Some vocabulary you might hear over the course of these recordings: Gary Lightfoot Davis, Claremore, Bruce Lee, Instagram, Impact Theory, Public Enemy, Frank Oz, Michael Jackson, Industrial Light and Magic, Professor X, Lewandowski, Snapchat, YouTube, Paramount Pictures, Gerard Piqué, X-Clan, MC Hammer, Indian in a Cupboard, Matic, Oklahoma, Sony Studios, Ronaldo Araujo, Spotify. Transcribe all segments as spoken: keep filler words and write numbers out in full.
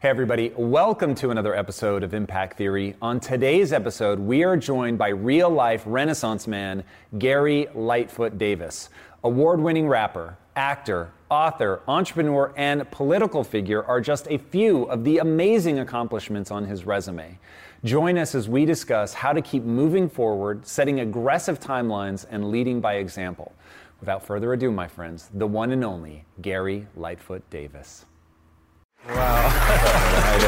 Hey everybody, welcome to another episode of Impact Theory. On today's episode, we are joined by real-life Renaissance man, Gary Lightfoot Davis. Award-winning rapper, actor, author, entrepreneur, and political figure are just a few of the amazing accomplishments on his resume. Join us as we discuss how to keep moving forward, setting aggressive timelines, and leading by example. Without further ado, my friends, the one and only Gary Lightfoot Davis. Wow. How you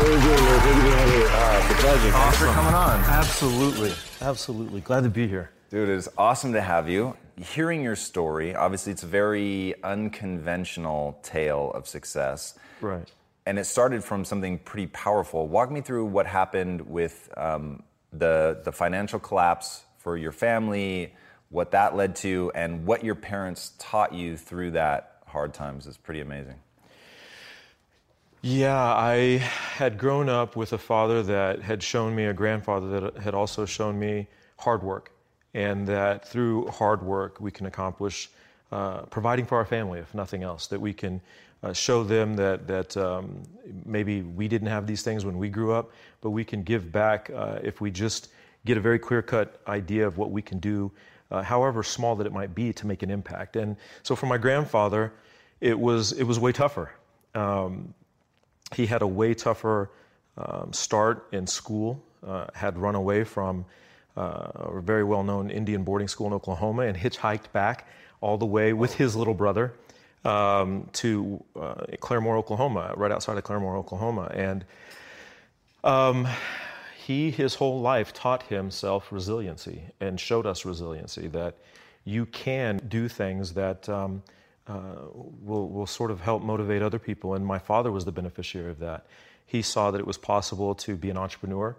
doing? Really good, man. Thank you for having me. Uh, it's a pleasure. Thanks for coming on. Absolutely. Absolutely. Glad to be here. Dude, it's awesome to have you. Hearing your story, obviously it's a very unconventional tale of success. Right. And it started from something pretty powerful. Walk me through what happened with um, the the financial collapse for your family, what that led to, and what your parents taught you through that hard times is pretty amazing. Yeah, I had grown up with a father that had shown me, a grandfather that had also shown me hard work, and that through hard work we can accomplish uh, providing for our family, if nothing else, that we can uh, show them that that um, maybe we didn't have these things when we grew up, but we can give back uh, if we just get a very clear-cut idea of what we can do, uh, however small that it might be, to make an impact. And so for my grandfather, it was, it was way tougher. Um, He had a way tougher um, start in school, uh, had run away from uh, a very well-known Indian boarding school in Oklahoma and hitchhiked back all the way with his little brother um, to uh, Claremore, Oklahoma, right outside of Claremore, Oklahoma. And um, he, his whole life, taught himself resiliency and showed us resiliency, that you can do things that... Um, Uh, will will sort of help motivate other people. And my father was the beneficiary of that. He saw that it was possible to be an entrepreneur.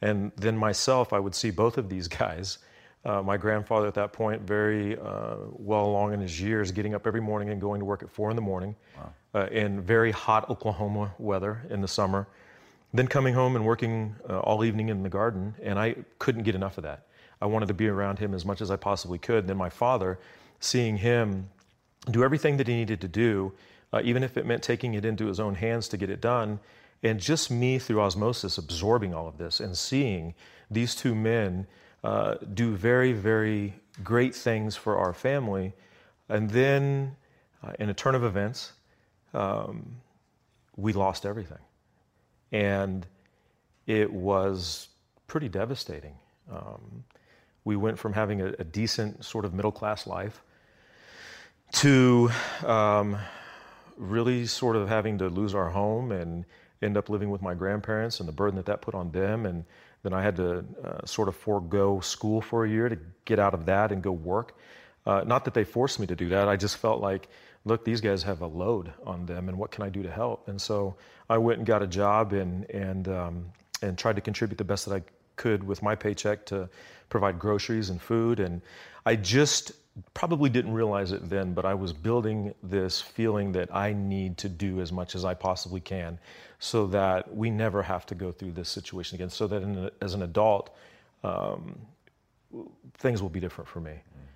And then myself, I would see both of these guys. Uh, my grandfather at that point, very uh, well along in his years, getting up every morning and going to work at four in the morning. Wow. uh, in very hot Oklahoma weather in the summer, then coming home and working uh, all evening in the garden. And I couldn't get enough of that. I wanted to be around him as much as I possibly could. And then my father, seeing him do everything that he needed to do, uh, even if it meant taking it into his own hands to get it done, and just me through osmosis absorbing all of this and seeing these two men uh, do very, very great things for our family. And then, uh, in a turn of events, um, we lost everything. And it was pretty devastating. Um, we went from having a, a decent sort of middle-class life to um, really sort of having to lose our home and end up living with my grandparents and the burden that that put on them. And then I had to uh, sort of forego school for a year to get out of that and go work. Uh, not that they forced me to do that. I just felt like, look, these guys have a load on them and what can I do to help? And so I went and got a job and, and, um, and tried to contribute the best that I could with my paycheck to provide groceries and food. And I just... probably didn't realize it then, but I was building this feeling that I need to do as much as I possibly can so that we never have to go through this situation again, so that in a, as an adult, um, things will be different for me. Mm.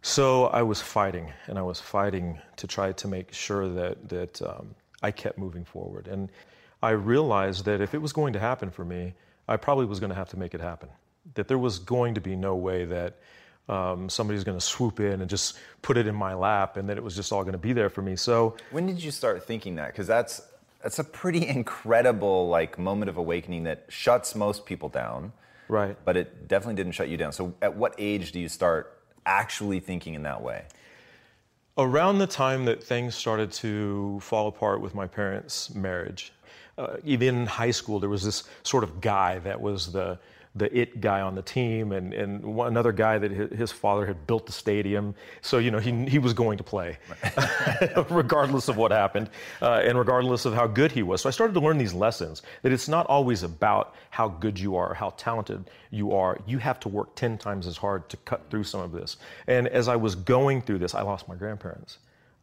So I was fighting, and I was fighting to try to make sure that, that um, I kept moving forward. And I realized that if it was going to happen for me, I probably was going to have to make it happen, that there was going to be no way that Um, somebody's going to swoop in and just put it in my lap, and then it was just all going to be there for me. So when did you start thinking that? Because that's That's a pretty incredible like moment of awakening that shuts most people down. Right. But it definitely didn't shut you down. So at what age do you start actually thinking in that way? Around the time that things started to fall apart with my parents' marriage. Uh, even in high school, there was this sort of guy that was the the it guy on the team, and, and one, another guy that his, his father had built the stadium. So, you know, he he was going to play, regardless of what happened, uh, and regardless of how good he was. So I started to learn these lessons, that it's not always about how good you are, how talented you are. You have to work ten times as hard to cut through some of this. And as I was going through this, I lost my grandparents.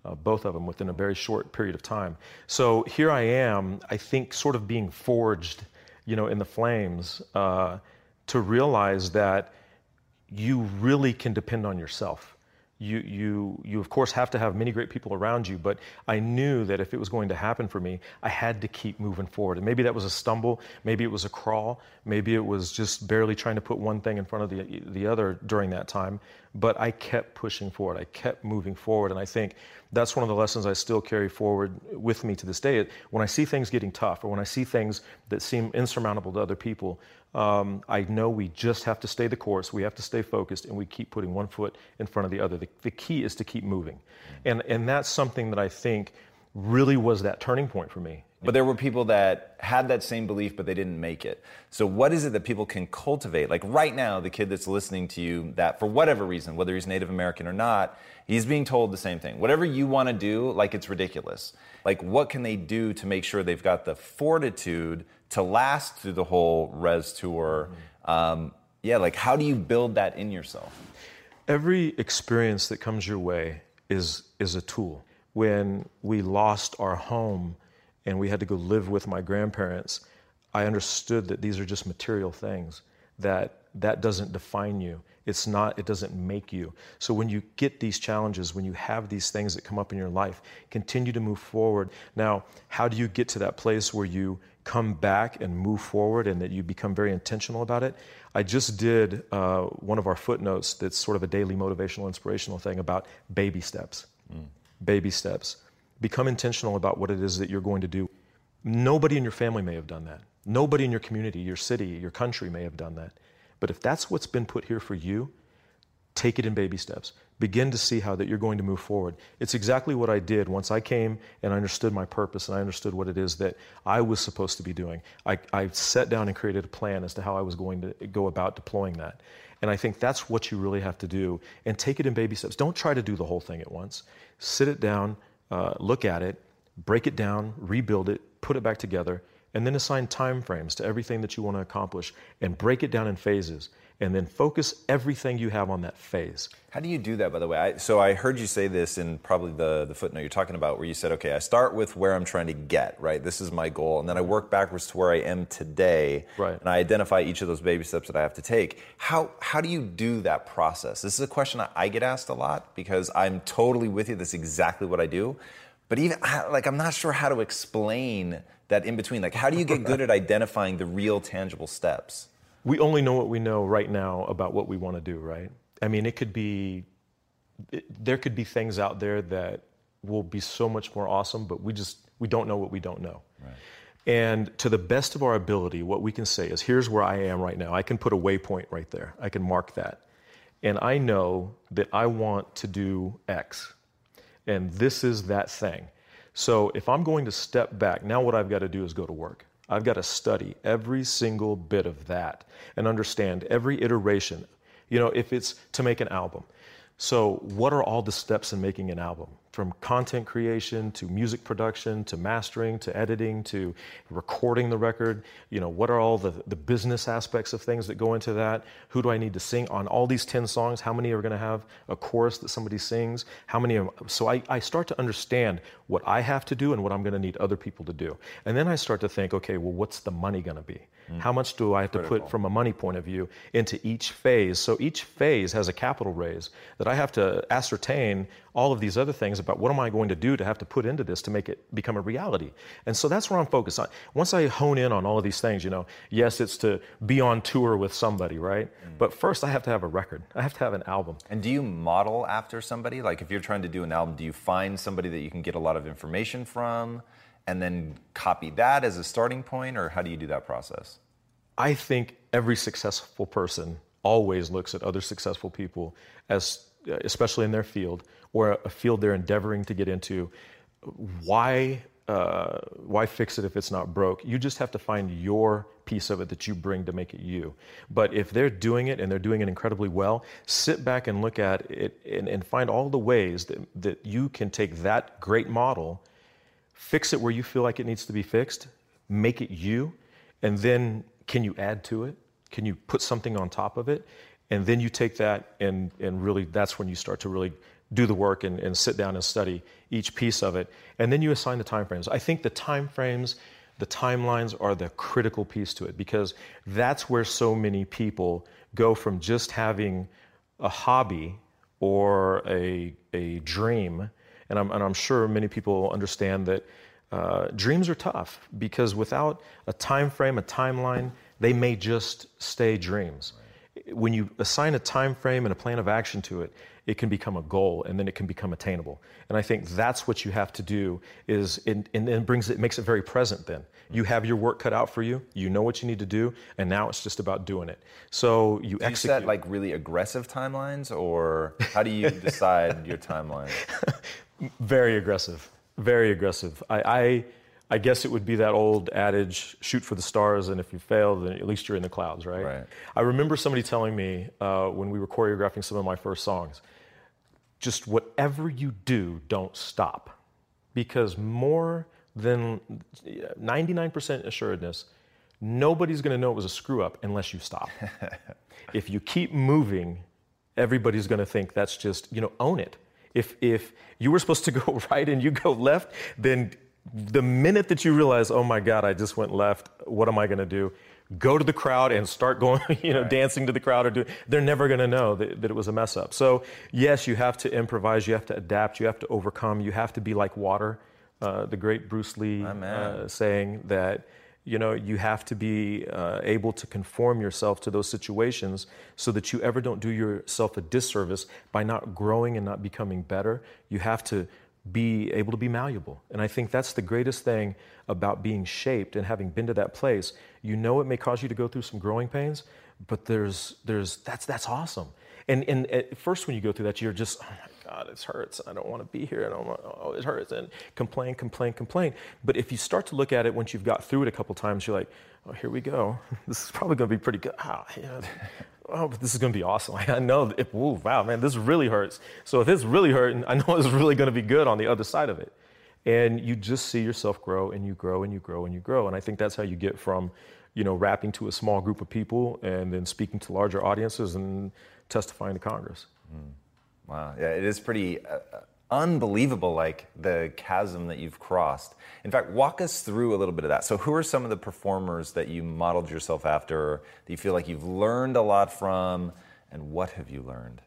Uh, both of them within a very short period of time. So here I am, I think, sort of being forged, you know, in the flames uh, to realize that you really can depend on yourself. You, you, you, of course, have to have many great people around you, but I knew that if it was going to happen for me, I had to keep moving forward. And maybe that was a stumble, maybe it was a crawl, maybe it was just barely trying to put one thing in front of the, the other during that time, but I kept pushing forward, I kept moving forward, and I think that's one of the lessons I still carry forward with me to this day. When I see things getting tough, or when I see things that seem insurmountable to other people, Um, I know we just have to stay the course, we have to stay focused, and we keep putting one foot in front of the other. The, the key is to keep moving. And and that's something that I think really was that turning point for me. But there were people that had that same belief, but they didn't make it. So what is it that people can cultivate? Like right now, the kid that's listening to you, that for whatever reason, whether he's Native American or not, he's being told the same thing. Whatever you want to do, like it's ridiculous. Like what can they do to make sure they've got the fortitude to last through the whole Res tour? Um, yeah, like how do you build that in yourself? Every experience that comes your way is is a tool. When we lost our home and we had to go live with my grandparents, I understood that these are just material things, that that doesn't define you. It's not, it doesn't make you. So when you get these challenges, when you have these things that come up in your life, continue to move forward. Now, how do you get to that place where you come back and move forward and that you become very intentional about it? I just did uh, one of our footnotes that's sort of a daily motivational, inspirational thing about baby steps. Mm. Baby steps. Become intentional about what it is that you're going to do. Nobody in your family may have done that. Nobody in your community, your city, your country may have done that. But if that's what's been put here for you, take it in baby steps. Begin to see how that you're going to move forward. It's exactly what I did once I came and I understood my purpose and I understood what it is that I was supposed to be doing. I, I sat down and created a plan as to how I was going to go about deploying that. And I think that's what you really have to do. And take it in baby steps. Don't try to do the whole thing at once. Sit it down, uh, look at it, break it down, rebuild it, put it back together, and then assign time frames to everything that you want to accomplish and break it down in phases and then focus everything you have on that phase. How do you do that, by the way? I, so I heard you say this in probably the, the footnote you're talking about where you said, okay, I start with where I'm trying to get, right? This is my goal. And then I work backwards to where I am today. Right. And I identify each of those baby steps that I have to take. How how do you do that process? This is a question I get asked a lot because I'm totally with you. That's exactly what I do. But even like I'm not sure how to explain that in between. Like how do you get good at identifying the real tangible steps? We only know what we know right now about what we want to do, right? I mean, it could be, it, there could be things out there that will be so much more awesome, but we just, we don't know what we don't know. Right. And to the best of our ability, what we can say is, here's where I am right now. I can put a waypoint right there. I can mark that. And I know that I want to do X. And this is that thing. So if I'm going to step back, now what I've got to do is go to work. I've got to study every single bit of that and understand every iteration. You know, if it's to make an album. So what are all the steps in making an album? From content creation to music production to mastering to editing to recording the record. You know, what are all the, the business aspects of things that go into that? Who do I need to sing on all these ten songs? How many are going to have a chorus that somebody sings? How many are, so I, I start to understand what I have to do and what I'm going to need other people to do. And then I start to think, okay, well, what's the money going to be? Mm. How much do I have Critical. to put from a money point of view into each phase? So each phase has a capital raise that I have to ascertain all of these other things about what am I going to do to have to put into this to make it become a reality. And so that's where I'm focused on. Once I hone in on all of these things, you know, yes, it's to be on tour with somebody, right? Mm. But first I have to have a record. I have to have an album. And do you model after somebody? Like if you're trying to do an album, do you find somebody that you can get a lot of information from and then copy that as a starting point, or how do you do that process? I think every successful person always looks at other successful people, as especially in their field or a field they're endeavoring to get into. Why uh, why fix it if it's not broke? You just have to find your piece of it that you bring to make it you. But if they're doing it and they're doing it incredibly well, sit back and look at it and, and find all the ways that, that you can take that great model, fix it where you feel like it needs to be fixed, make it you, and then can you add to it? Can you put something on top of it? And then you take that and and really, that's when you start to really do the work and, and sit down and study each piece of it. And then you assign the timeframes. I think the timeframes, the timelines are the critical piece to it, because that's where so many people go from just having a hobby or a a dream. And I'm and I'm sure many people understand that uh, dreams are tough, because without a time frame, a timeline, they may just stay dreams. Right. When you assign a time frame and a plan of action to it, it can become a goal, and then it can become attainable. And I think that's what you have to do, is and then brings it makes it very present then. Mm-hmm. You have your work cut out for you, you know what you need to do, and now it's just about doing it. So you do execute. You set like really aggressive timelines, or how do you decide your timeline? Very aggressive, very aggressive. I, I I guess it would be that old adage, shoot for the stars, and if you fail, then at least you're in the clouds, right? Right. I remember somebody telling me uh, when we were choreographing some of my first songs, just whatever you do, don't stop. Because more than ninety-nine percent assuredness, nobody's going to know it was a screw-up unless you stop. If you keep moving, everybody's going to think that's just, you know, own it. If if you were supposed to go right and you go left, then the minute that you realize, oh my God, I just went left, what am I going to do? Go to the crowd and start going, you know, right. dancing to the crowd or do. They're never going to know that, that it was a mess up. So yes, you have to improvise, you have to adapt, you have to overcome, you have to be like water. Uh, the great Bruce Lee uh, saying that, you know, you have to be uh, able to conform yourself to those situations so that you ever don't do yourself a disservice by not growing and not becoming better. You have to be able to be malleable. And I think that's the greatest thing about being shaped and having been to that place. You know, it may cause you to go through some growing pains, but there's there's that's that's awesome. And and at first when you go through that, you're just, oh my God, it hurts. I don't want to be here. I don't want, oh, it hurts. And complain, complain, complain. But if you start to look at it once you've got through it a couple times, you're like, oh, here we go. This is probably going to be pretty good. Oh, yeah. oh but this is going to be awesome. I know. It, ooh, wow, man, this really hurts. So if it's really hurting, I know it's really going to be good on the other side of it. And you just see yourself grow, and you grow, and you grow, and you grow. And I think that's how you get from, you know, rapping to a small group of people and then speaking to larger audiences and testifying to Congress. Mm. Wow. Yeah, it is pretty uh, unbelievable, like the chasm that you've crossed. In fact, walk us through a little bit of that. So who are some of the performers that you modeled yourself after, that you feel like you've learned a lot from, and what have you learned?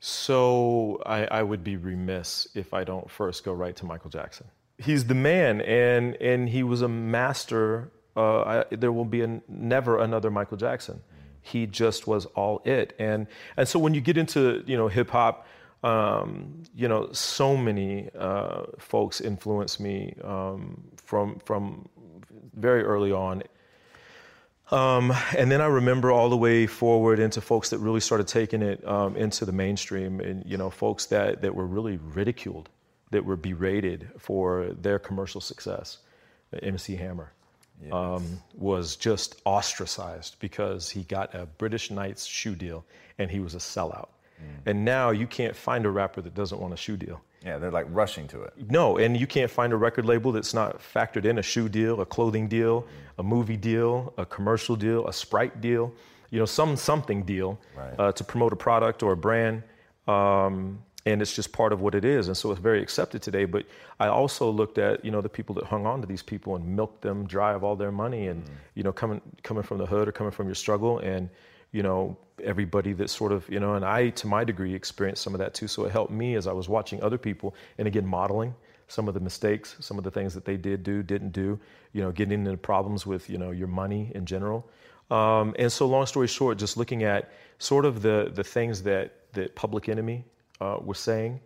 So I, I would be remiss if I don't first go right to Michael Jackson. He's the man, and and he was a master. Uh, I, there will be an, never another Michael Jackson. He just was all it. And and so when you get into, you know, hip hop, um, you know, so many uh, folks influenced me um, from from very early on. Um, and then I remember all the way forward into folks that really started taking it um, into the mainstream, and, you know, folks that, that were really ridiculed, that were berated for their commercial success. M C Hammer. Yes. Um, was just ostracized because he got a British Knights shoe deal and he was a sellout. Mm. And now you can't find a rapper that doesn't want a shoe deal. Yeah, they're like rushing to it. No, and you can't find a record label that's not factored in a shoe deal, a clothing deal, mm. a movie deal, a commercial deal, a Sprite deal, you know, some something deal right. uh, to promote a product or a brand. Um, And it's just part of what it is. And so it's very accepted today. But I also looked at, you know, the people that hung on to these people and milked them dry of all their money and, mm. you know, coming coming from the hood or coming from your struggle. And, you know, everybody that sort of, you know, and I, to my degree, experienced some of that too. So it helped me as I was watching other people and, again, modeling some of the mistakes, some of the things that they did do, didn't do, you know, getting into problems with, you know, your money in general. Um, and so long story short, just looking at sort of the the things that, that Public Enemy, Uh, was saying,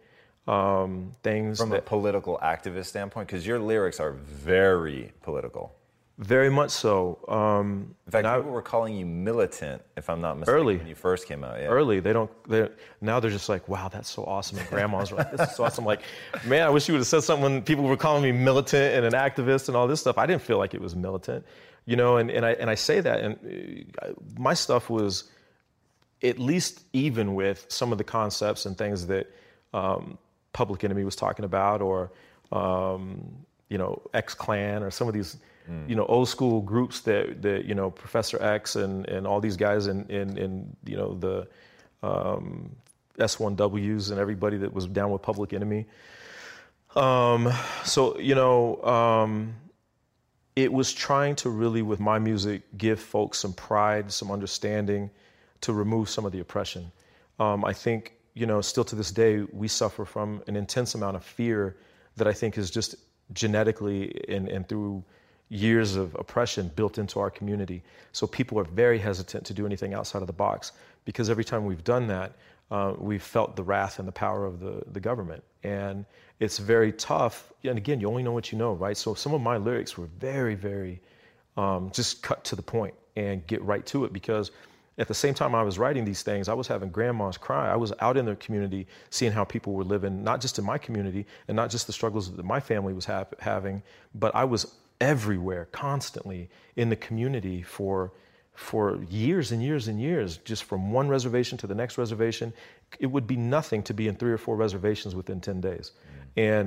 um, things. From that, a political activist standpoint, because your lyrics are very political. Very much so. Um, in fact, now, people were calling you militant, if I'm not mistaken, early, when you first came out. Yeah. Early, they don't. They now they're just like, "Wow, that's so awesome!" And grandmas were like, "This is so awesome!" Like, man, I wish you would have said something when people were calling me militant and an activist and all this stuff. I didn't feel like it was militant, you know. And, and I and I say that, and my stuff was at least even with some of the concepts and things that um, Public Enemy was talking about, or um, you know, X-Clan, or some of these. You know, old school groups that, that you know, Professor X and, and all these guys in, in, in you know, the um, S one Ws and everybody that was down with Public Enemy. Um, so, you know, um, it was trying to really, with my music, give folks some pride, some understanding, to remove some of the oppression. Um, I think, you know, still to this day, we suffer from an intense amount of fear that I think is just genetically and, and through... years of oppression built into our community. So people are very hesitant to do anything outside of the box, because every time we've done that, uh, we've felt the wrath and the power of the, the government. And it's very tough. And again, you only know what you know, right? So some of my lyrics were very, very um, just cut to the point and get right to it, because at the same time I was writing these things, I was having grandmas cry. I was out in the community seeing how people were living, not just in my community and not just the struggles that my family was ha- having, but I was everywhere, constantly in the community for for years and years and years, just from one reservation to the next reservation. It would be nothing to be in three or four reservations within ten days. And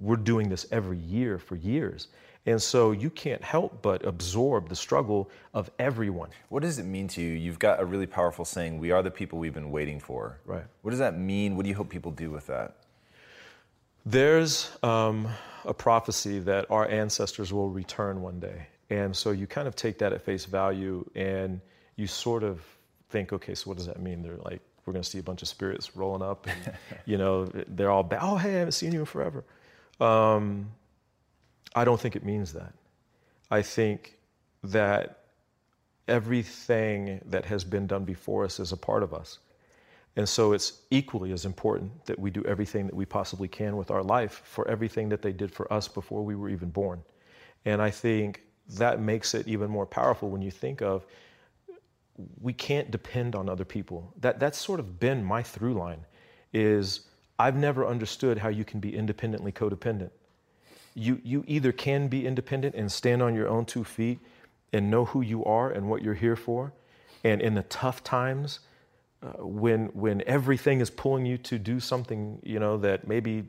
we're doing this every year for years. And so you can't help but absorb the struggle of everyone. What does it mean to you? You've got a really powerful saying, "We are the people we've been waiting for." Right. What does that mean? What do you hope people do with that? There's um, a prophecy that our ancestors will return one day. And so you kind of take that at face value and you sort of think, okay, so what does that mean? They're like, we're going to see a bunch of spirits rolling up. And, you know, they're all, ba- oh, hey, I haven't seen you in forever. Um, I don't think it means that. I think that everything that has been done before us is a part of us. And so it's equally as important that we do everything that we possibly can with our life for everything that they did for us before we were even born. And I think that makes it even more powerful when you think of, we can't depend on other people. That that's sort of been my through line, is I've never understood how you can be independently codependent. You you either can be independent and stand on your own two feet and know who you are and what you're here for, and in the tough times, Uh, when when everything is pulling you to do something, you know, that maybe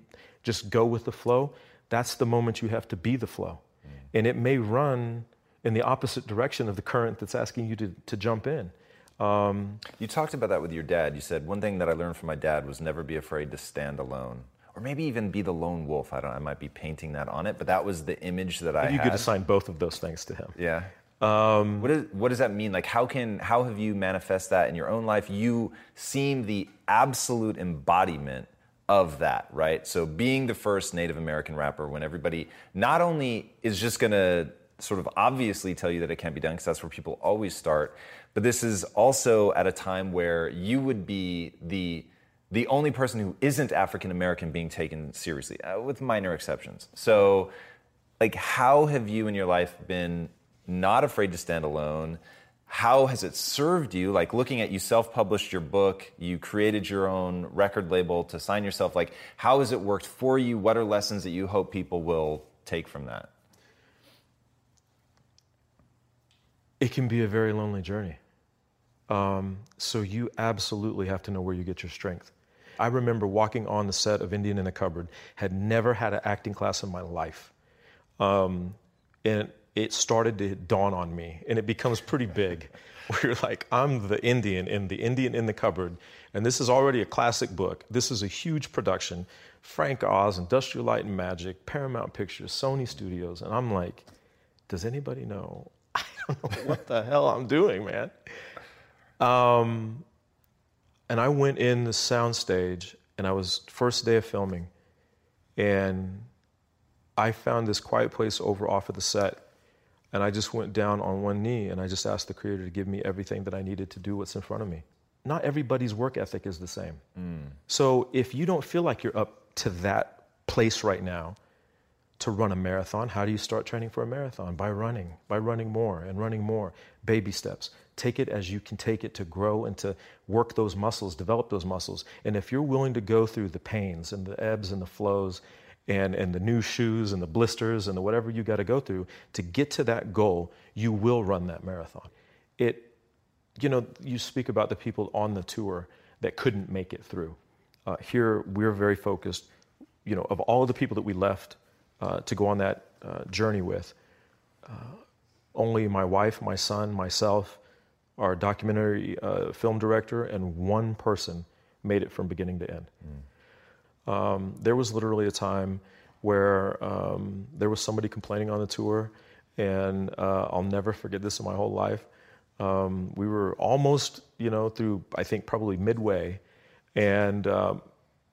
just go with the flow, that's the moment you have to be the flow. Mm. And it may run in the opposite direction of the current that's asking you to, to jump in. Um, you talked about that with your dad. You said, one thing that I learned from my dad was never be afraid to stand alone. Or maybe even be the lone wolf. I don't. I might be painting that on it, but that was the image that I had. You could assign both of those things to him. Yeah. Um, what, is, what does that mean? Like, how can how have you manifest that in your own life? You seem the absolute embodiment of that, right? So being the first Native American rapper, when everybody not only is just going to sort of obviously tell you that it can't be done, because that's where people always start, but this is also at a time where you would be the the only person who isn't African American being taken seriously, uh, with minor exceptions. So, like, how have you in your life been not afraid to stand alone? How has it served you? Like, looking at you self-published your book, you created your own record label to sign yourself. Like, how has it worked for you? What are lessons that you hope people will take from that? It can be a very lonely journey. Um, so you absolutely have to know where you get your strength. I remember walking on the set of Indian in a Cupboard, had never had an acting class in my life. Um, and it started to dawn on me, and it becomes pretty big. We're like, I'm the Indian in the Indian in the Cupboard, and this is already a classic book. This is a huge production. Frank Oz, Industrial Light and Magic, Paramount Pictures, Sony Studios, and I'm like, does anybody know? I don't know what the hell I'm doing, man. Um, and I went in the soundstage, and I was first day of filming, and I found this quiet place over off of the set. And I just went down on one knee and I just asked the creator to give me everything that I needed to do what's in front of me. Not everybody's work ethic is the same. Mm. So if you don't feel like you're up to that place right now to run a marathon, how do you start training for a marathon? By running, by running more and running more. Baby steps. Take it as you can take it to grow and to work those muscles, develop those muscles. And if you're willing to go through the pains and the ebbs and the flows and, and the new shoes and the blisters and the whatever you got to go through to get to that goal, you will run that marathon. It, you know, you speak about the people on the tour that couldn't make it through. Uh, here, we're very focused, you know, of all the people that we left uh, to go on that uh, journey with, uh, only my wife, my son, myself, our documentary uh, film director, and one person made it from beginning to end. Mm. Um, there was literally a time where um, there was somebody complaining on the tour, and uh, I'll never forget this in my whole life. Um, we were almost, you know, through, I think probably midway, and um,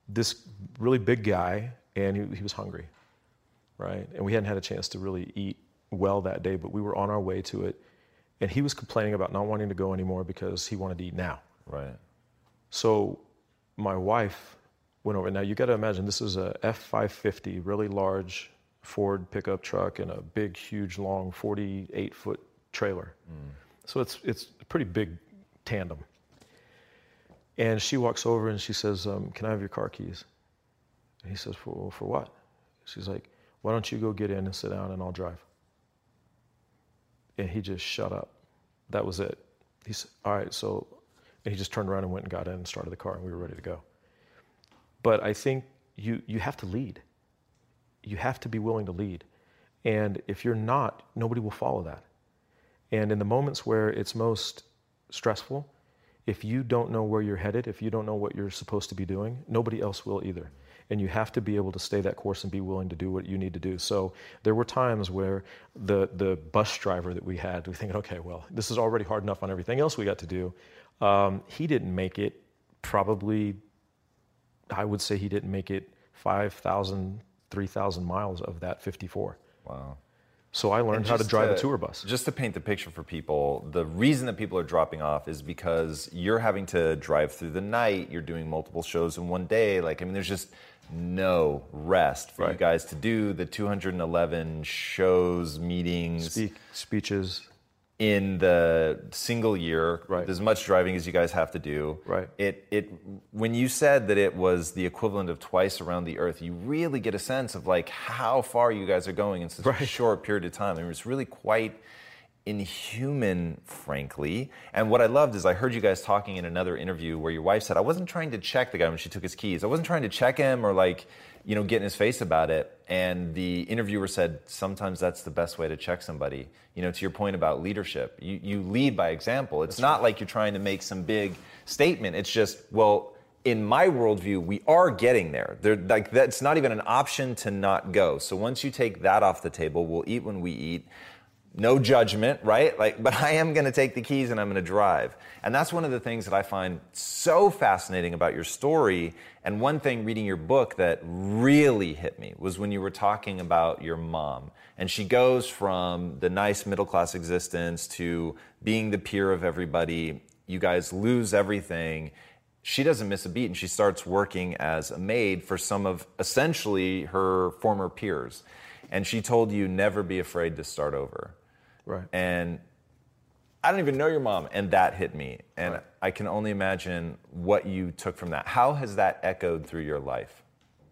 this really big guy, and he, he was hungry, right? And we hadn't had a chance to really eat well that day, but we were on our way to it. And he was complaining about not wanting to go anymore because he wanted to eat now. Right. So my wife went over. Now, you got to imagine this is a F five fifty, really large Ford pickup truck and a big, huge, long forty-eight foot trailer. Mm. So it's it's a pretty big tandem. And she walks over and she says, um, can I have your car keys? And he says, for, for what? She's like, why don't you go get in and sit down and I'll drive? And he just shut up. That was it. He said, all right, so, and he just turned around and went and got in and started the car and we were ready to go. But I think you you have to lead. You have to be willing to lead. And if you're not, nobody will follow that. And in the moments where it's most stressful, if you don't know where you're headed, if you don't know what you're supposed to be doing, nobody else will either. And you have to be able to stay that course and be willing to do what you need to do. So there were times where the the bus driver that we had, we thinking, okay, well, this is already hard enough on everything else we got to do. Um, he didn't make it. Probably, I would say he didn't make it five thousand, three thousand miles of that fifty-four. Wow. So I learned how to drive to, a tour bus. Just to paint the picture for people, the reason that people are dropping off is because you're having to drive through the night, you're doing multiple shows in one day. Like, I mean, there's just no rest for right. you guys to do the two hundred eleven shows, meetings, Speak, speeches. In the single year, right. as much driving as you guys have to do. Right. It it when you said that it was the equivalent of twice around the earth, you really get a sense of like how far you guys are going in such right. a short period of time. I mean, it's really quite inhuman, frankly. And what I loved is I heard you guys talking in another interview where your wife said, I wasn't trying to check the guy when she took his keys. I wasn't trying to check him or like, you know, get in his face about it. And the interviewer said, sometimes that's the best way to check somebody. You know, to your point about leadership, you, you lead by example. It's that's not right. like you're trying to make some big statement. It's just, well, in my worldview, we are getting there. They're like, that's not even an option to not go. So once you take that off the table, we'll eat when we eat. No judgment, right? Like, but I am going to take the keys and I'm going to drive. And that's one of the things that I find so fascinating about your story. And one thing reading your book that really hit me was when you were talking about your mom. And she goes from the nice middle-class existence to being the peer of everybody. You guys lose everything. She doesn't miss a beat, and she starts working as a maid for some of essentially her former peers. And she told you, never be afraid to start over. Right. And I don't even know your mom, and that hit me. And right. I can only imagine what you took from that. How has that echoed through your life?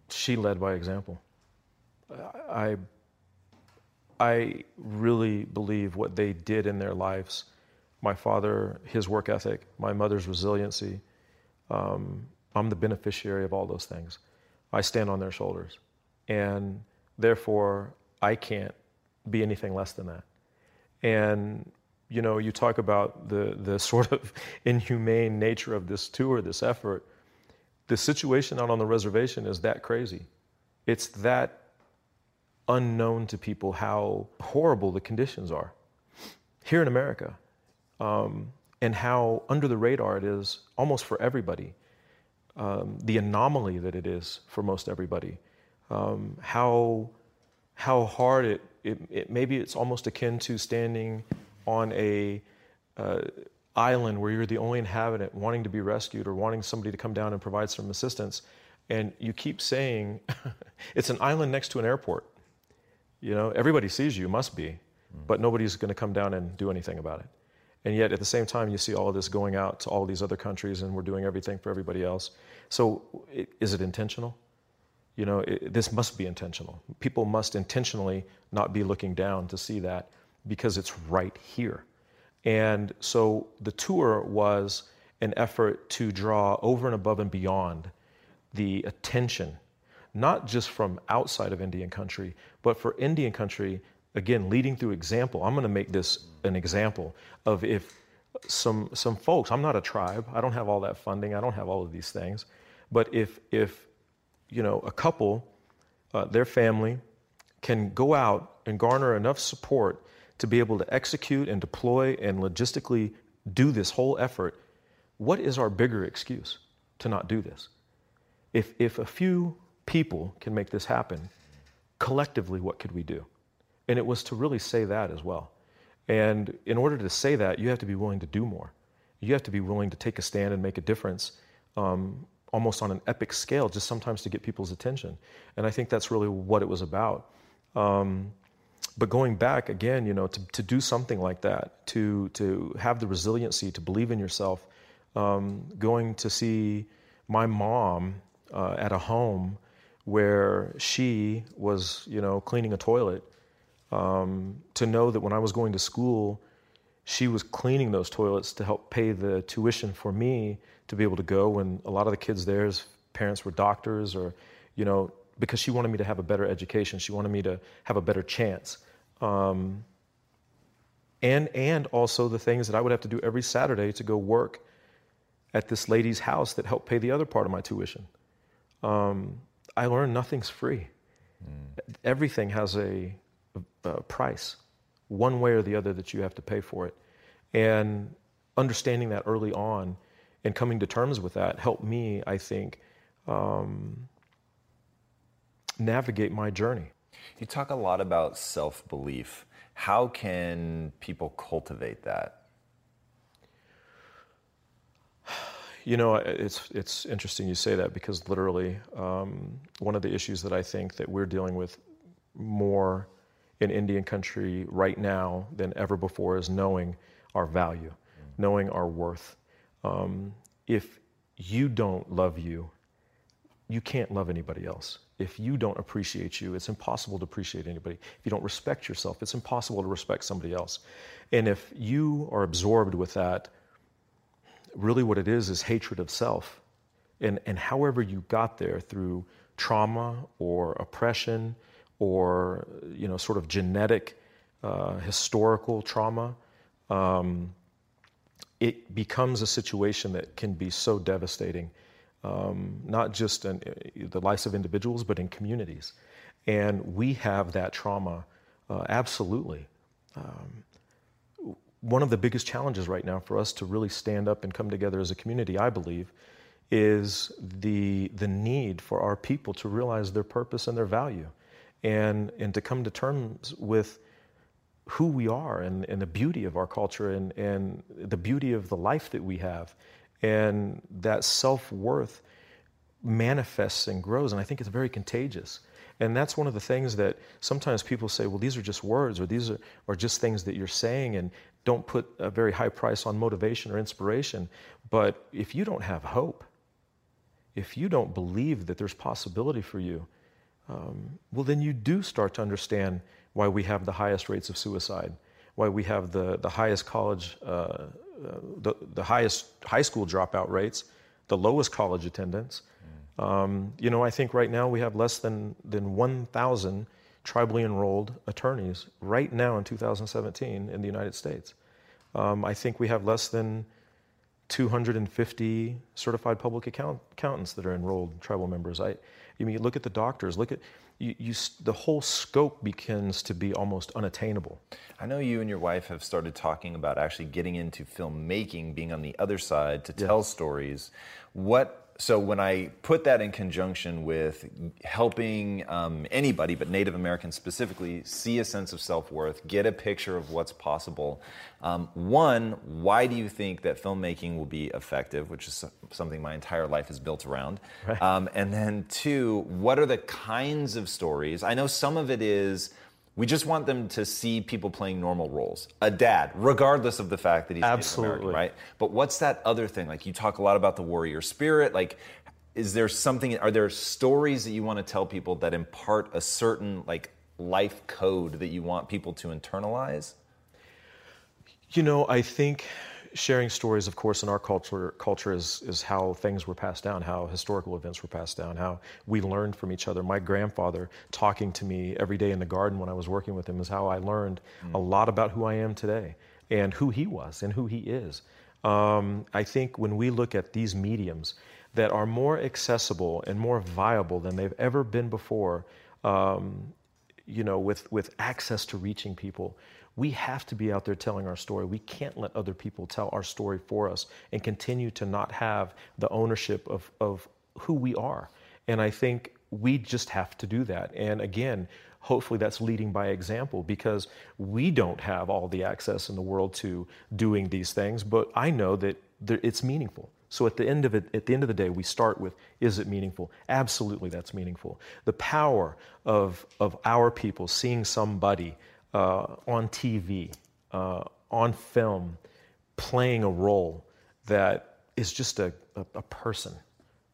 She led by example. I, I really believe what they did in their lives, my father, his work ethic, my mother's resiliency, um, I'm the beneficiary of all those things. I stand on their shoulders. And therefore, I can't be anything less than that. And you know, you talk about the, the sort of inhumane nature of this tour, this effort. The situation out on the reservation is that crazy. It's that unknown to people how horrible the conditions are here in America, um, and how under the radar it is almost for everybody, um, the anomaly that it is for most everybody, um, how how hard it, it, it, maybe it's almost akin to standing on a uh, island where you're the only inhabitant wanting to be rescued or wanting somebody to come down and provide some assistance. And you keep saying, it's an island next to an airport. You know, everybody sees you, must be, but nobody's going to come down and do anything about it. And yet, at the same time, you see all of this going out to all these other countries, and we're doing everything for everybody else. So, it, is it intentional? You know, it, this must be intentional. People must intentionally not be looking down to see that, because it's right here. And so, the tour was an effort to draw over and above and beyond the attention, not just from outside of Indian country, but for Indian country, again, leading through example. I'm going to make this an example of if some some folks, I'm not a tribe, I don't have all that funding, I don't have all of these things, but if, if you know, a couple, uh, their family, can go out and garner enough support to be able to execute and deploy and logistically do this whole effort, what is our bigger excuse to not do this? If if a few people can make this happen, collectively, what could we do? And it was to really say that as well. And in order to say that, you have to be willing to do more. You have to be willing to take a stand and make a difference, um, almost on an epic scale, just sometimes to get people's attention. And I think that's really what it was about. Um, but going back again, you know, to, to do something like that, to to have the resiliency, to believe in yourself, um, going to see my mom uh, at a home where she was, you know, cleaning a toilet, um, to know that when I was going to school, she was cleaning those toilets to help pay the tuition for me to be able to go. When a lot of the kids there's parents were doctors, or, you know, because she wanted me to have a better education. She wanted me to have a better chance. Um, and, and also the things that I would have to do every Saturday to go work at this lady's house that helped pay the other part of my tuition. Um, I learned nothing's free. Mm. Everything has a, a, a price, one way or the other, that you have to pay for it. And understanding that early on and coming to terms with that helped me, I think, um, navigate my journey. You talk a lot about self-belief. How can people cultivate that? You know, it's it's interesting you say that, because literally um, one of the issues that I think that we're dealing with more in Indian country right now than ever before is knowing our value, knowing our worth. Um, if you don't love you, you can't love anybody else. If you don't appreciate you, it's impossible to appreciate anybody. If you don't respect yourself, it's impossible to respect somebody else. And if you are absorbed with that, really what it is is hatred of self. And and however you got there, through trauma or oppression or, you know, sort of genetic, uh, historical trauma, um, it becomes a situation that can be so devastating, um, not just in the lives of individuals, but in communities. And we have that trauma, uh, absolutely. Um, One of the biggest challenges right now for us to really stand up and come together as a community, I believe, is the the need for our people to realize their purpose and their value, and and to come to terms with who we are, and, and the beauty of our culture, and, and the beauty of the life that we have. And that self-worth manifests and grows, and I think it's very contagious. And that's one of the things that sometimes people say, well, these are just words, or these are, are just things that you're saying, and don't put a very high price on motivation or inspiration. But if you don't have hope, if you don't believe that there's possibility for you, um, well, then you do start to understand why we have the highest rates of suicide, why we have the, the highest college, uh, uh, the, the highest high school dropout rates, the lowest college attendance. Mm. Um, you know, I think right now we have less than, than one thousand tribally enrolled attorneys right now in two thousand seventeen in the United States. Um, I think we have less than two hundred fifty certified public account, accountants that are enrolled tribal members. I, I mean, you look at the doctors, look at, you, you, the whole scope begins to be almost unattainable. I know you and your wife have started talking about actually getting into filmmaking, being on the other side to tell yes. stories. What so when I put that in conjunction with helping um, anybody, but Native Americans specifically, see a sense of self-worth, get a picture of what's possible, um, one, why do you think that filmmaking will be effective, which is something my entire life is built around, right. um, and then two, what are the kinds of stories? I know some of it is, we just want them to see people playing normal roles. A dad, regardless of the fact that he's absolutely Native American, right? But what's that other thing? Like, you talk a lot about the warrior spirit. Like, is there something, are there stories that you want to tell people that impart a certain, like, life code that you want people to internalize? You know, I think sharing stories, of course, in our culture culture is, is how things were passed down, how historical events were passed down, how we learned from each other. My grandfather talking to me every day in the garden when I was working with him is how I learned mm. a lot about who I am today and who he was and who he is. Um, I think when we look at these mediums that are more accessible and more viable than they've ever been before, um, you know, with, with access to reaching people, we have to be out there telling our story. We can't let other people tell our story for us and continue to not have the ownership of, of who we are. And I think we just have to do that. And again, hopefully that's leading by example, because we don't have all the access in the world to doing these things, but I know that there, it's meaningful. So at the end of it, at the end of the day, we start with, is it meaningful? Absolutely, that's meaningful. The power of, of our people seeing somebody Uh, on T V, uh, on film, playing a role that is just a, a, a person.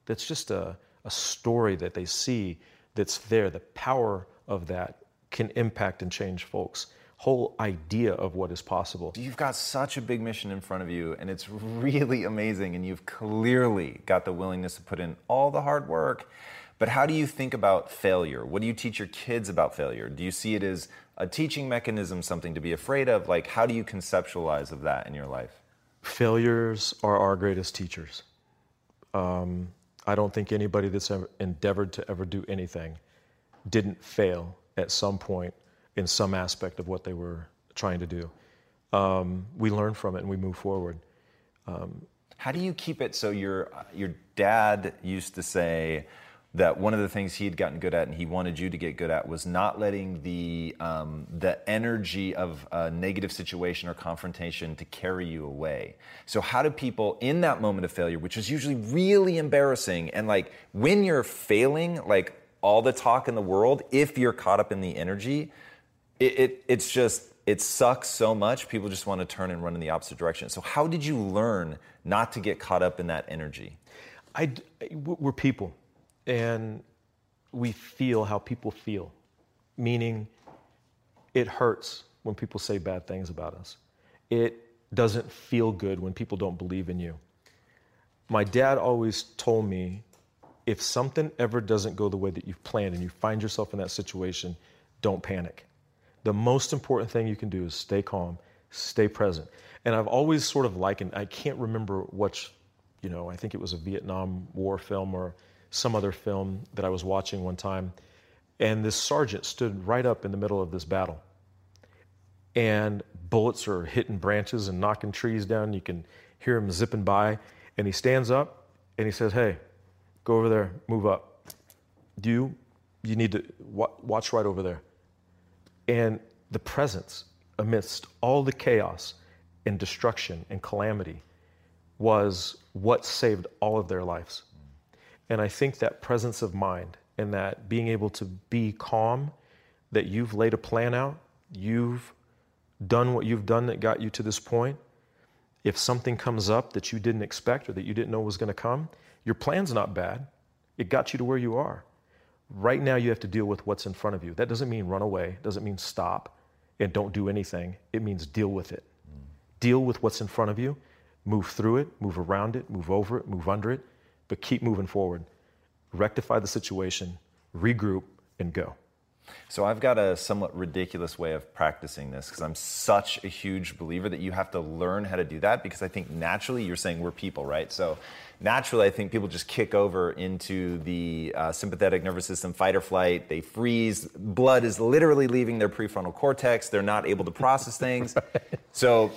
That's just a, a story that they see that's there. The power of that can impact and change folks' whole idea of what is possible. You've got such a big mission in front of you, and it's really amazing, and you've clearly got the willingness to put in all the hard work. But how do you think about failure? What do you teach your kids about failure? Do you see it as a teaching mechanism, something to be afraid of? Like, how do you conceptualize of that in your life? Failures are our greatest teachers. Um, I don't think anybody that's ever endeavored to ever do anything didn't fail at some point in some aspect of what they were trying to do. Um, we learn from it and we move forward. Um, how do you keep it? So your your dad used to say that one of the things he had gotten good at and he wanted you to get good at was not letting the um, the energy of a negative situation or confrontation to carry you away. So how do people in that moment of failure, which is usually really embarrassing, and like when you're failing, like all the talk in the world, if you're caught up in the energy, it, it it's just, it sucks so much. People just want to turn and run in the opposite direction. So how did you learn not to get caught up in that energy? I, we're people. And we feel how people feel, meaning it hurts when people say bad things about us. It doesn't feel good when people don't believe in you. My dad always told me, if something ever doesn't go the way that you've planned and you find yourself in that situation, don't panic. The most important thing you can do is stay calm, stay present. And I've always sort of likened, I can't remember which, you know, I think it was a Vietnam War film or some other film that I was watching one time, and this sergeant stood right up in the middle of this battle, and bullets are hitting branches and knocking trees down. You can hear him zipping by, and he stands up and he says, "Hey, go over there, move up. You, you need to wa- watch right over there." And the presence amidst all the chaos and destruction and calamity was what saved all of their lives. And I think that presence of mind and that being able to be calm, that you've laid a plan out, you've done what you've done that got you to this point. If something comes up that you didn't expect or that you didn't know was going to come, your plan's not bad. It got you to where you are. Right now you have to deal with what's in front of you. That doesn't mean run away. Doesn't mean stop and don't do anything. It means deal with it. Mm. Deal with what's in front of you. Move through it, move around it, move over it, move under it. But keep moving forward, rectify the situation, regroup, and go. So I've got a somewhat ridiculous way of practicing this, because I'm such a huge believer that you have to learn how to do that, because I think naturally, you're saying we're people, right? So naturally, I think people just kick over into the uh, sympathetic nervous system, fight or flight. They freeze. Blood is literally leaving their prefrontal cortex. They're not able to process things. Right. So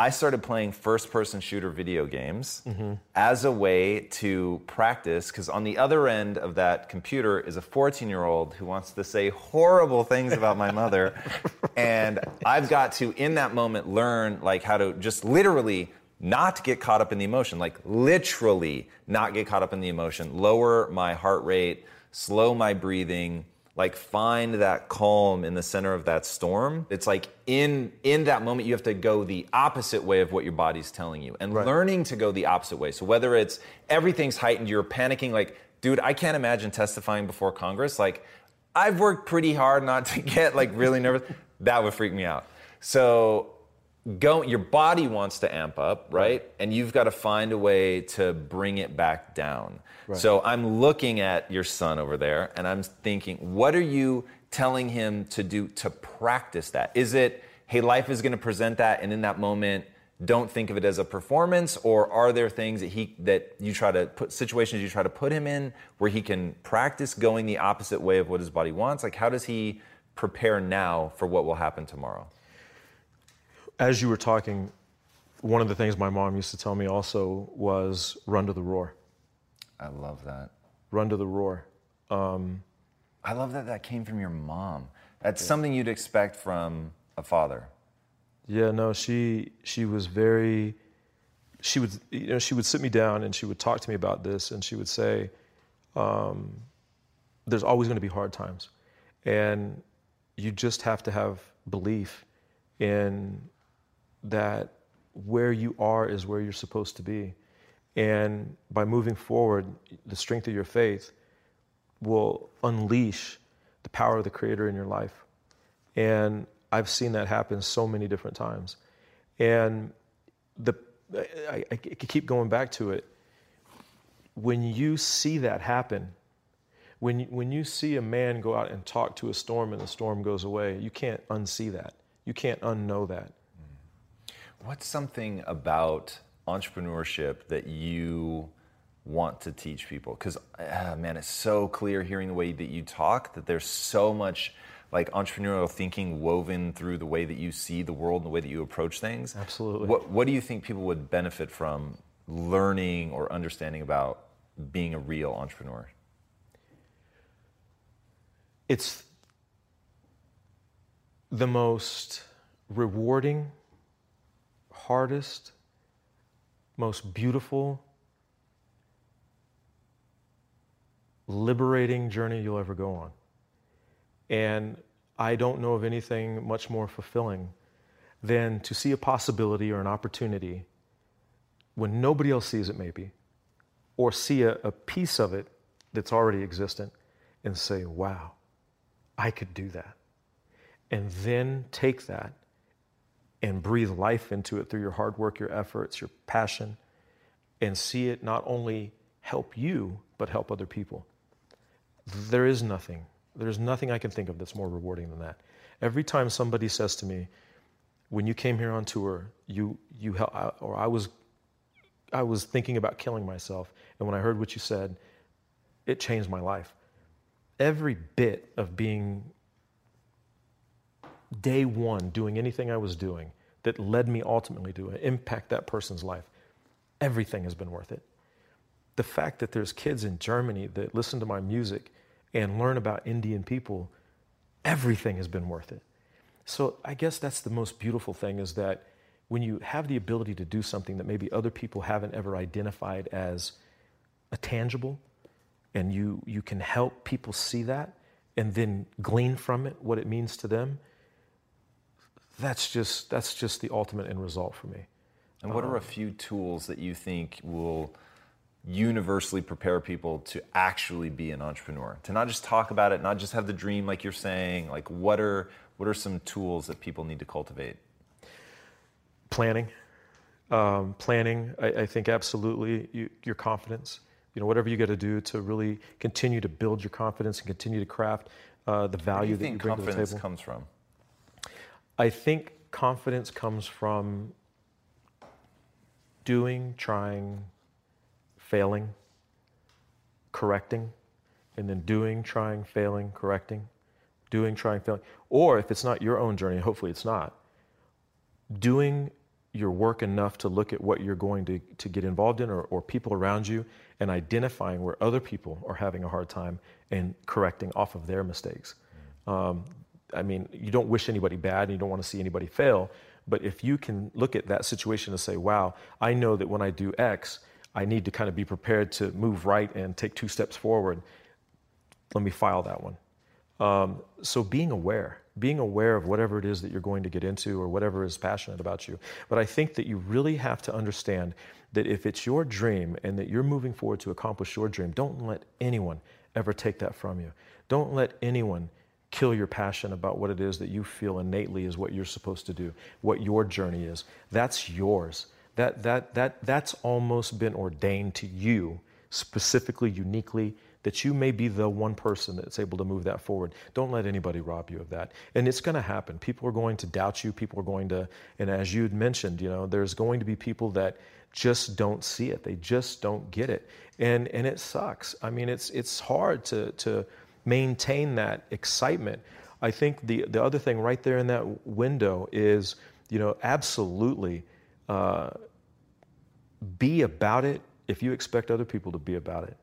I started playing first-person shooter video games mm-hmm. as a way to practice, because on the other end of that computer is a fourteen-year-old who wants to say horrible things about my mother, and I've got to, in that moment, learn like how to just literally not get caught up in the emotion, like literally not get caught up in the emotion, lower my heart rate, slow my breathing, like find that calm in the center of that storm. It's like in in that moment, you have to go the opposite way of what your body's telling you and right. learning to go the opposite way. So whether it's everything's heightened, you're panicking, like, dude, I can't imagine testifying before Congress. Like, I've worked pretty hard not to get like really nervous. That would freak me out. So go, your body wants to amp up, right? right? And you've got to find a way to bring it back down. Right. So I'm looking at your son over there, and I'm thinking, what are you telling him to do to practice that? Is it, hey, life is going to present that, and in that moment, don't think of it as a performance? Or are there things that he that you try to put situations you try to put him in where he can practice going the opposite way of what his body wants? Like, how does he prepare now for what will happen tomorrow? As you were talking, one of the things my mom used to tell me also was run to the roar. I love that. Run to the roar. Um, I love that that came from your mom. That's yeah. something you'd expect from a father. Yeah, no, she she was very, she would, you know, she would sit me down and she would talk to me about this, and she would say, um, there's always going to be hard times, and you just have to have belief in that where you are is where you're supposed to be. And by moving forward, the strength of your faith will unleash the power of the Creator in your life. And I've seen that happen so many different times. And the I, I keep going back to it. When you see that happen, when when you see a man go out and talk to a storm and the storm goes away, you can't unsee that. You can't unknow that. What's something about entrepreneurship that you want to teach people? Because, ah, man, it's so clear hearing the way that you talk that there's so much like entrepreneurial thinking woven through the way that you see the world and the way that you approach things. Absolutely. What, what do you think people would benefit from learning or understanding about being a real entrepreneur? It's the most rewarding, hardest, most beautiful, liberating journey you'll ever go on. And I don't know of anything much more fulfilling than to see a possibility or an opportunity when nobody else sees it, maybe, or see a, a piece of it that's already existent and say, wow, I could do that. And then take that and breathe life into it through your hard work, your efforts, your passion, and see it not only help you, but help other people. There is nothing. There's nothing I can think of that's more rewarding than that. Every time somebody says to me, when you came here on tour, you you help, or I was, I was thinking about killing myself, and when I heard what you said, it changed my life. Every bit of being day one, doing anything I was doing that led me ultimately to impact that person's life, everything has been worth it. The fact that there's kids in Germany that listen to my music and learn about Indian people, everything has been worth it. So I guess that's the most beautiful thing, is that when you have the ability to do something that maybe other people haven't ever identified as a tangible, and you, you can help people see that and then glean from it what it means to them, That's just that's just the ultimate end result for me. And what um, are a few tools that you think will universally prepare people to actually be an entrepreneur? To not just talk about it, not just have the dream like you're saying. Like what are what are some tools that people need to cultivate? Planning, um, planning. I, I think absolutely you, your confidence. You know, whatever you got to do to really continue to build your confidence and continue to craft uh, the value that you bring to the table. Where do you think confidence comes from? I think confidence comes from doing, trying, failing, correcting, and then doing, trying, failing, correcting, doing, trying, failing. Or if it's not your own journey, hopefully it's not, doing your work enough to look at what you're going to, to get involved in, or, or people around you, and identifying where other people are having a hard time and correcting off of their mistakes. Um, I mean, you don't wish anybody bad and you don't want to see anybody fail, but if you can look at that situation and say, wow, I know that when I do X, I need to kind of be prepared to move right and take two steps forward. Let me file that one. Um, so being aware, being aware of whatever it is that you're going to get into or whatever is passionate about you. But I think that you really have to understand that if it's your dream and that you're moving forward to accomplish your dream, don't let anyone ever take that from you. Don't let anyone kill your passion about what it is that you feel innately is what you're supposed to do, what your journey is. That's yours. That that that that's almost been ordained to you specifically, uniquely, that you may be the one person that's able to move that forward. Don't let anybody rob you of that. And it's going to happen. People are going to doubt you. People are going to, and as you'd mentioned, you know, there's going to be people that just don't see it. They just don't get it. And and it sucks. I mean, it's it's hard to to maintain that excitement. I think the the other thing right there in that window is, you know, absolutely uh, be about it if you expect other people to be about it.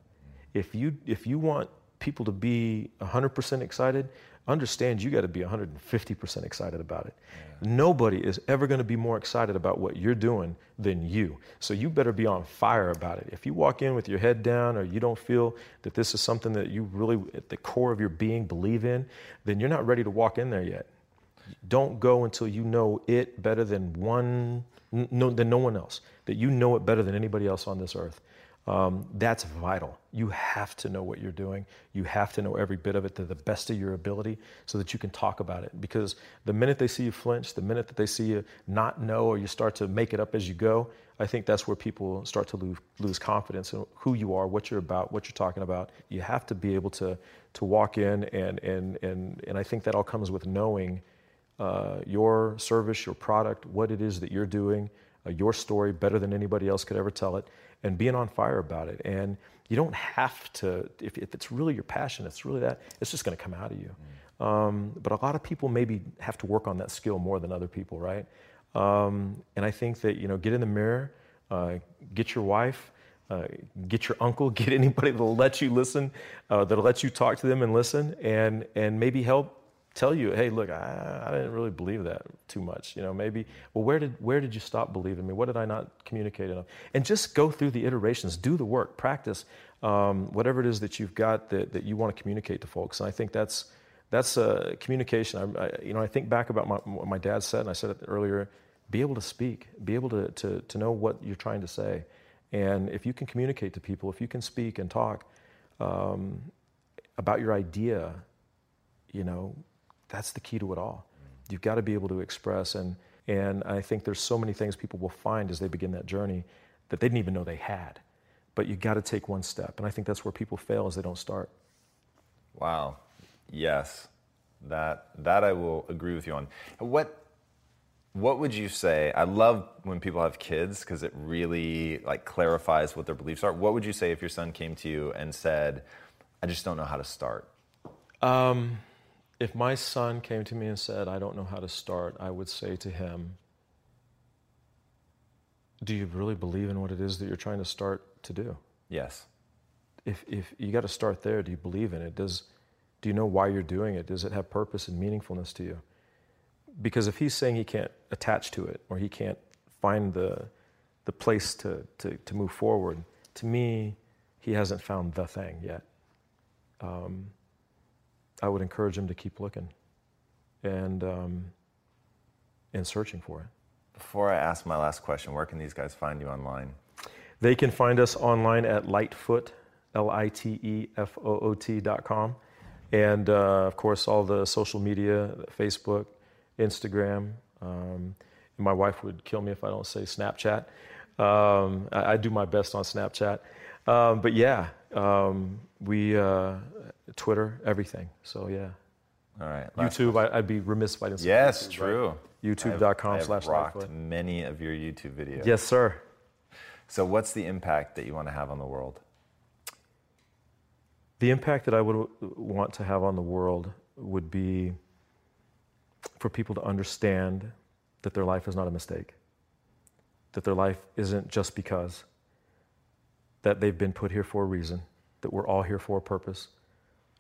If you if you want people to be one hundred percent excited, understand you got to be one hundred fifty percent excited about it. Yeah. Nobody is ever going to be more excited about what you're doing than you. So you better be on fire about it. If you walk in with your head down or you don't feel that this is something that you really, at the core of your being, believe in, then you're not ready to walk in there yet. Don't go until you know it better than one, no, than no one else, that you know it better than anybody else on this earth. Um, that's vital. You have to know what you're doing. You have to know every bit of it to the best of your ability so that you can talk about it. Because the minute they see you flinch, the minute that they see you not know, or you start to make it up as you go, I think that's where people start to lose, lose confidence in who you are, what you're about, what you're talking about. You have to be able to to walk in, and and and, and I think that all comes with knowing uh, your service, your product, what it is that you're doing, uh, your story better than anybody else could ever tell it, and being on fire about it. And you don't have to, if, if it's really your passion, it's really that, it's just gonna come out of you. Mm. Um, but a lot of people maybe have to work on that skill more than other people, right? Um, and I think that, you know, get in the mirror, uh, get your wife, uh, get your uncle, get anybody that'll let you listen, uh, that'll let you talk to them and listen, and and maybe help tell you, hey, look, I, I didn't really believe that too much. You know, maybe, well, where did where did you stop believing me? What did I not communicate enough? And just go through the iterations, do the work, practice um, whatever it is that you've got that, that you want to communicate to folks. And I think that's that's uh, communication. I, I, you know, I think back about my, what my dad said, and I said it earlier: be able to speak, be able to, to to know what you're trying to say. And if you can communicate to people, if you can speak and talk um, about your idea, you know, that's the key to it all. You've got to be able to express, and and I think there's so many things people will find as they begin that journey that they didn't even know they had. But you got to take one step, and I think that's where people fail, is they don't start. Wow, yes, that that I will agree with you on. What what would you say? I love when people have kids because it really like clarifies what their beliefs are. What would you say if your son came to you and said, "I just don't know how to start"? Um. If my son came to me and said, I don't know how to start, I would say to him, do you really believe in what it is that you're trying to start to do? Yes. If if you got to start there, do you believe in it? Does do you know why you're doing it? Does it have purpose and meaningfulness to you? Because if he's saying he can't attach to it, or he can't find the the place to to, to move forward, to me, he hasn't found the thing yet. Um I would encourage him to keep looking and um, and searching for it. Before I ask my last question, where can these guys find you online? They can find us online at Lightfoot, L I T E F O O T dot com. And, uh, of course, all the social media, Facebook, Instagram. Um, my wife would kill me if I don't say Snapchat. Um, I, I do my best on Snapchat. Um, but, yeah, um, we... Uh, Twitter, everything. So, yeah. All right. YouTube, I, I'd be remiss if I didn't say yes, YouTube, true. Right? YouTube dot com slash Lightfoot. I have rocked many of your YouTube videos. Yes, sir. So what's the impact that you want to have on the world? The impact that I would want to have on the world would be for people to understand that their life is not a mistake. that their life isn't just because, that they've been put here for a reason, that we're all here for a purpose.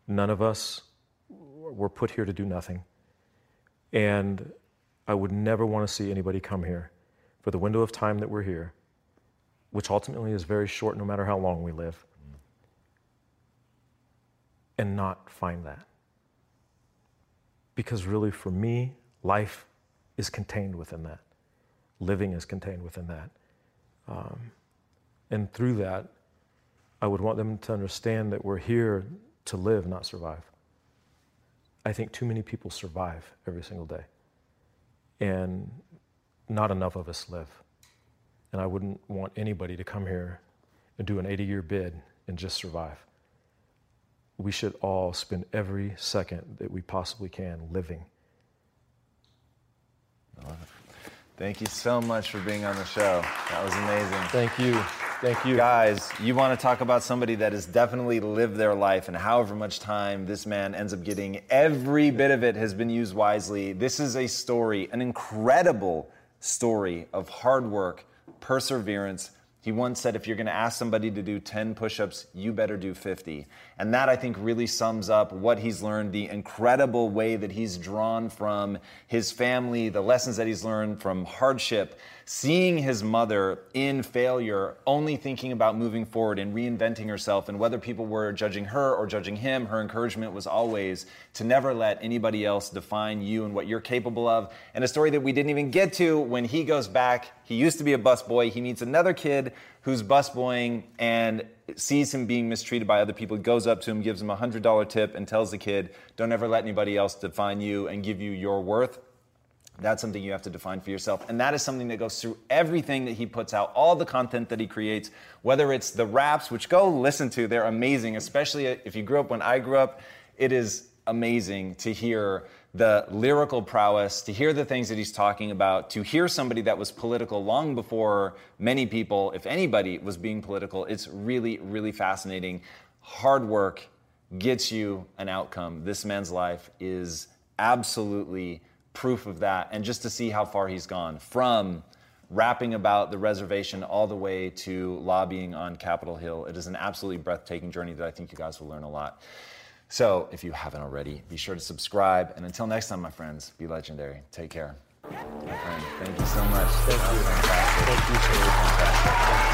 None of us were put here to do nothing. And I would never want to see anybody come here for the window of time that we're here, which ultimately is very short no matter how long we live, mm. and not find that. Because really, for me, life is contained within that. Living is contained within that. Um, and through that, I would want them to understand that we're here to live, not survive. I think too many people survive every single day, and not enough of us live. And I wouldn't want anybody to come here and do an eighty-year bid and just survive. We should all spend every second that we possibly can living. I love it. Thank you so much for being on the show. That was amazing. Thank you. Thank you. Guys, you want to talk about somebody that has definitely lived their life, and however much time this man ends up getting, every bit of it has been used wisely. This is a story, an incredible story of hard work, perseverance. He once said, if you're going to ask somebody to do ten push-ups, you better do fifty. And that, I think, really sums up what he's learned, the incredible way that he's drawn from his family, the lessons that he's learned from hardship, seeing his mother in failure, only thinking about moving forward and reinventing herself. And whether people were judging her or judging him, her encouragement was always to never let anybody else define you and what you're capable of. And a story that we didn't even get to, when he goes back, he used to be a busboy. He meets another kid who's busboying and sees him being mistreated by other people. He goes up to him, gives him a one hundred dollars tip, and tells the kid, don't ever let anybody else define you and give you your worth. That's something you have to define for yourself. And that is something that goes through everything that he puts out, all the content that he creates, whether it's the raps, which go listen to, they're amazing, especially if you grew up when I grew up. It is amazing to hear the lyrical prowess, to hear the things that he's talking about, to hear somebody that was political long before many people, if anybody, was being political. It's really, really fascinating. Hard work gets you an outcome. This man's life is absolutely proof of that. And just to see how far he's gone, from rapping about the reservation all the way to lobbying on Capitol Hill. It is an absolutely breathtaking journey that I think you guys will learn a lot. So if you haven't already, be sure to subscribe. And until next time, my friends, be legendary. Take care. My friend, thank you so much. Thank you. Fantastic. Thank you.